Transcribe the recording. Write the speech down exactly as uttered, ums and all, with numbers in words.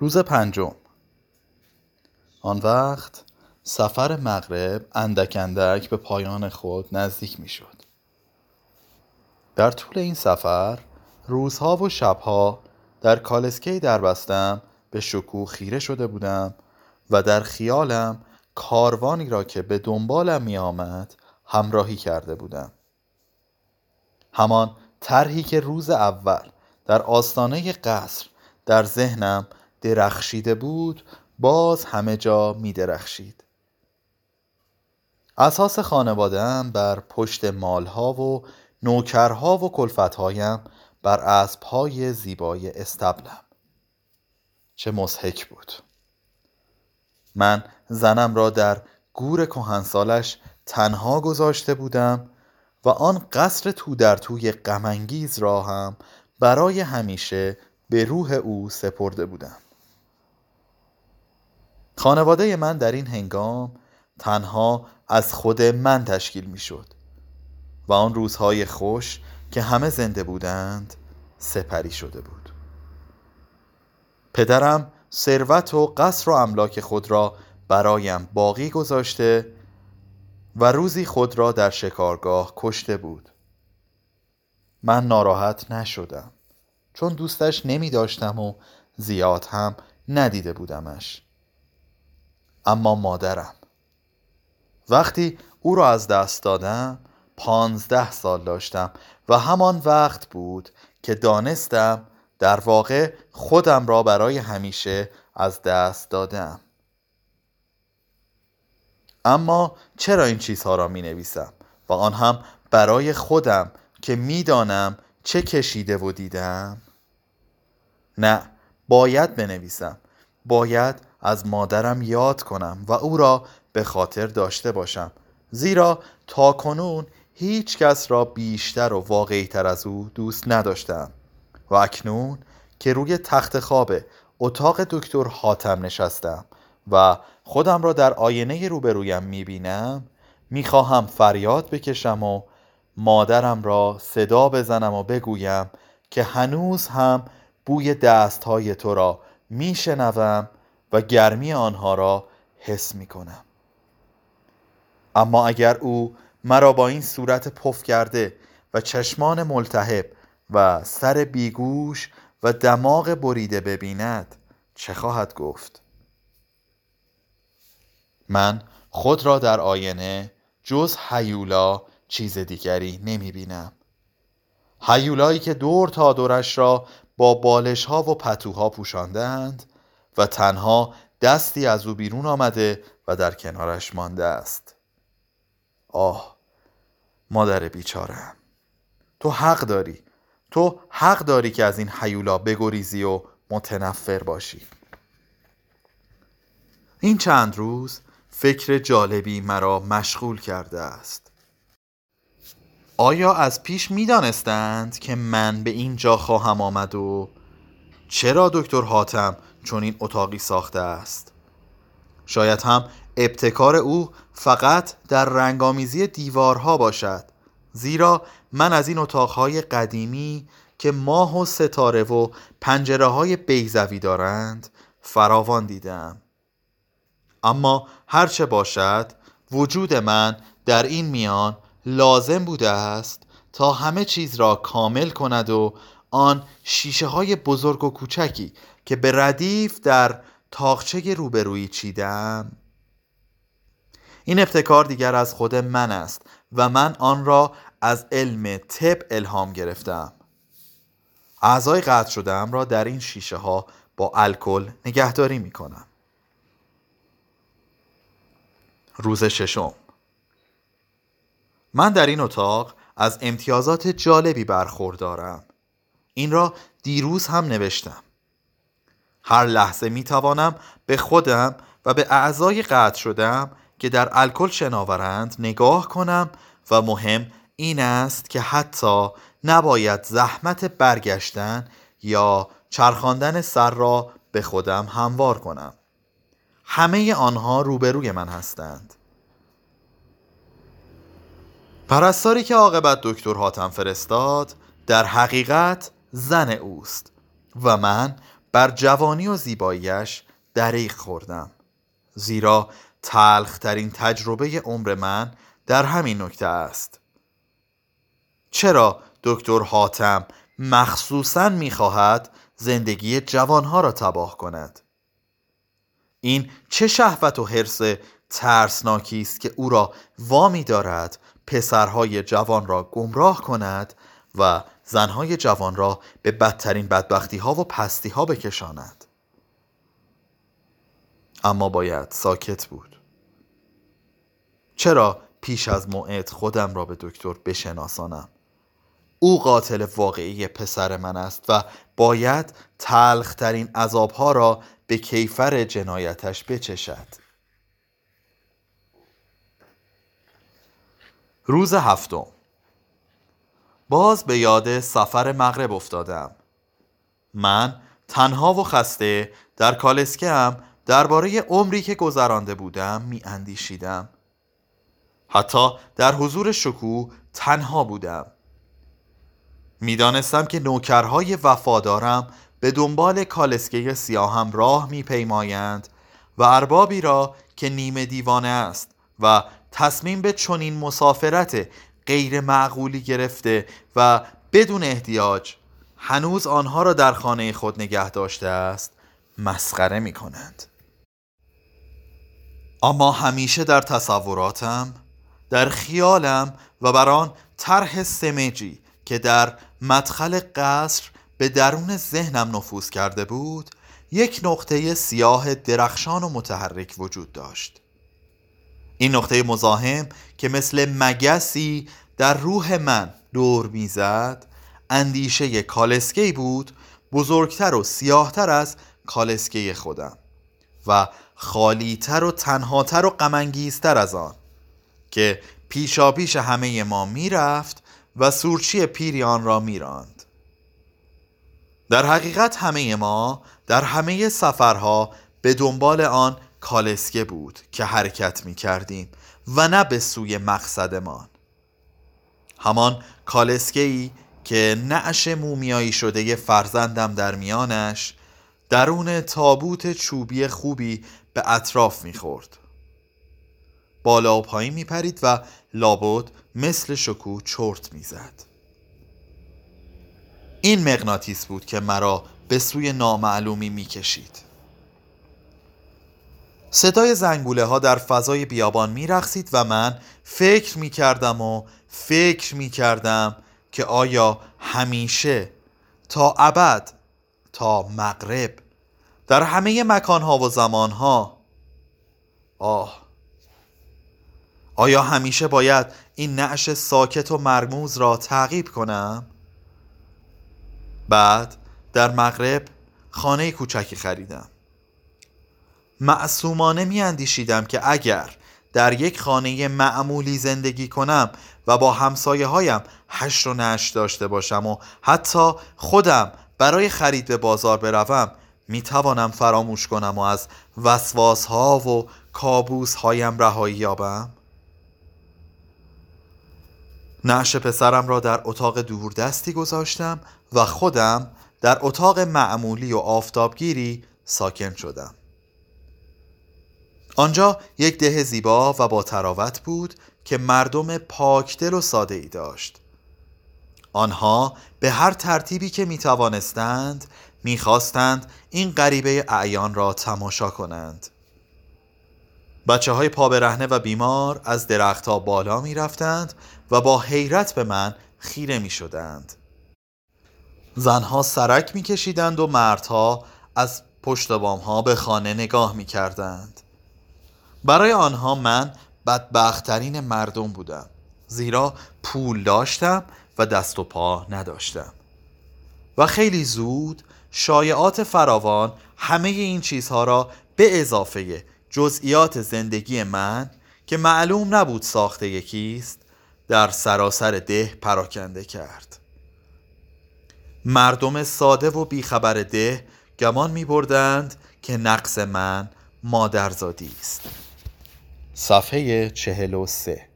روز پنجم. آن وقت سفر مغرب اندک اندک به پایان خود نزدیک می شد. در طول این سفر روزها و شبها در کالسکه دربستم به شکوه خیره شده بودم و در خیالم کاروانی را که به دنبالم می آمد همراهی کرده بودم. همان طرحی که روز اول در آستانه قصر در ذهنم درخشیده بود باز همه جا می درخشید. اساس خانواده‌ام بر پشت مالها و نوکرها و کلفتهایم بر اسبهای زیبای استبلم. چه مضحک بود! من زنم را در گور کهنسالش تنها گذاشته بودم و آن قصر تو در توی غم‌انگیز را هم برای همیشه به روح او سپرده بودم. خانواده من در این هنگام تنها از خود من تشکیل می شد و آن روزهای خوش که همه زنده بودند سپری شده بود. پدرم ثروت و قصر و املاک خود را برایم باقی گذاشته و روزی خود را در شکارگاه کشته بود. من ناراحت نشدم چون دوستش نمی داشتم و زیاد هم ندیده بودمش. اما مادرم، وقتی او را از دست دادم پانزده سال داشتم و همان وقت بود که دانستم در واقع خودم را برای همیشه از دست دادم. اما چرا این چیزها را می نویسم و آن هم برای خودم که می دانم چه کشیده و دیدم؟ نه، باید بنویسم. باید از مادرم یاد کنم و او را به خاطر داشته باشم، زیرا تا کنون هیچ کس را بیشتر و واقعی تر از او دوست نداشتم و اکنون که روی تخت خواب اتاق دکتر حاتم نشستم و خودم را در آینه روبرویم میبینم، میخواهم فریاد بکشم و مادرم را صدا بزنم و بگویم که هنوز هم بوی دستهای تو را میشنوم و گرمی آنها را حس میکنم. اما اگر او مرا با این صورت پف کرده و چشمان ملتهب و سر بیگوش و دماغ بریده ببیند چه خواهد گفت؟ من خود را در آینه جز هیولا چیز دیگری نمی بینم. هیولایی که دور تا دورش را با بالش ها و پتوها پوشاندند و تنها دستی از او بیرون آمده و در کنارش مانده است. آه، مادر بیچاره‌ام، تو حق داری تو حق داری که از این هیولا بگریزی و متنفر باشی. این چند روز فکر جالبی مرا مشغول کرده است. آیا از پیش می دانستند که من به این جا خواهم آمد و چرا دکتر حاتم چنین اتاقی ساخته است؟ شاید هم ابتکار او فقط در رنگامیزی دیوارها باشد، زیرا من از این اتاقهای قدیمی که ماه و ستاره و پنجره‌های بیضوی دارند فراوان دیدم. اما هرچه باشد وجود من در این میان لازم بوده است تا همه چیز را کامل کند و آن شیشه‌های بزرگ و کوچکی که به ردیف در تاقچه روبرویی چیدم، این ابتکار دیگر از خود من است و من آن را از علم طب الهام گرفتم. اعضای قطع شده‌ام را در این شیشه ها با الکل نگهداری می کنم. روز ششم. من در این اتاق از امتیازات جالبی برخوردارم. این را دیروز هم نوشتم. هر لحظه می توانم به خودم و به اعضای قطع شده‌ام که در الکل شناورند نگاه کنم و مهم این است که حتی نباید زحمت برگشتن یا چرخاندن سر را به خودم هموار کنم. همه آنها روبروی من هستند. پرستاری که عاقبت دکتر حاتم فرستاد در حقیقت زن اوست و من بر جوانی و زیباییش دریغ خوردم، زیرا تلخترین تجربه عمر من در همین نکته است. چرا دکتر حاتم مخصوصاً می‌خواهد زندگی جوانها را تباه کند؟ این چه شهوت و حرص ترسناکی است که او را وامی دارد پسرهای جوان را گمراه کند و زنهای جوان را به بدترین بدبختی ها و پستی ها بکشاند. اما باید ساکت بود. چرا پیش از موعد خودم را به دکتر بشناسانم؟ او قاتل واقعی پسر من است و باید تلخترین عذابها را به کیفر جنایتش بچشد. روز هفتم. باز به یاد سفر مغرب افتادم. من تنها و خسته در کالسکه‌ام درباره عمری که گذرانده بودم می اندیشیدم. حتی در حضور شکوه تنها بودم. می دانستم که نوکرهای وفادارم به دنبال کالسکه سیاهم راه می پیمایند و اربابی را که نیمه دیوانه است و تصمیم به چنین مسافرت غیر معقولی گرفته و بدون احتیاج هنوز آنها را در خانه خود نگه داشته است مسخره می کنند. اما همیشه در تصوراتم، در خیالم و بر آن طرح سمجی که در مدخل قصر به درون ذهنم نفوذ کرده بود، یک نقطه سیاه درخشان و متحرک وجود داشت. این نقطه مزاحم که مثل مگسی در روح من دور می‌زد، اندیشه کالسکه‌ای بود، بزرگتر و سیاهتر از کالسکه خودم و خالیتر و تنهاتر و غم‌انگیزتر از آن، که پیشا پیش همه ما میرفت و سورچی پیری آن را میراند. در حقیقت همه ما در همه سفرها به دنبال آن کالسکه بود که حرکت می کردیم و نه به سوی مقصدمان. همان کالسکه‌ای که نعش مومیایی شده فرزندم در میانش درون تابوت چوبی خوبی به اطراف می خورد. بالا و پایین می پرید و لابد مثل شکو چرت می زد. این مغناطیس بود که مرا به سوی نامعلومی می کشید. صدای زنگوله ها در فضای بیابان می رقصید و من فکر می کردم و فکر می کردم که آیا همیشه تا ابد تا مغرب در همه مکانها و زمانها آه آیا همیشه باید این نعش ساکت و مرموز را تعقیب کنم؟ بعد در مغرب خانه کوچکی خریدم. معصومانه می اندیشیدم که اگر در یک خانه معمولی زندگی کنم و با همسایه هایم هشت و نشت داشته باشم و حتی خودم برای خرید به بازار بروم، می توانم فراموش کنم و از وسواس ها و کابوس هایم رهایی یابم. نعش پسرم را در اتاق دوردستی گذاشتم و خودم در اتاق معمولی و آفتابگیری ساکن شدم. آنجا یک ده زیبا و با تراوت بود که مردم پاکدل و ساده‌ای داشت. آنها به هر ترتیبی که می توانستند می خواستند این غریبه اعیان را تماشا کنند. بچه های پابرهنه و بیمار از درختها بالا می رفتند و با حیرت به من خیره می شدند. زنها سرک می کشیدند و مردها از پشت بامها به خانه نگاه می کردند. برای آنها من بدبخترین مردم بودم، زیرا پول داشتم و دست و پا نداشتم و خیلی زود شایعات فراوان همه این چیزها را به اضافه جزئیات زندگی من که معلوم نبود ساخته یکیست در سراسر ده پراکنده کرد. مردم ساده و بیخبر ده گمان می بردند که نقص من مادرزادی است. صفحه چهل و سه.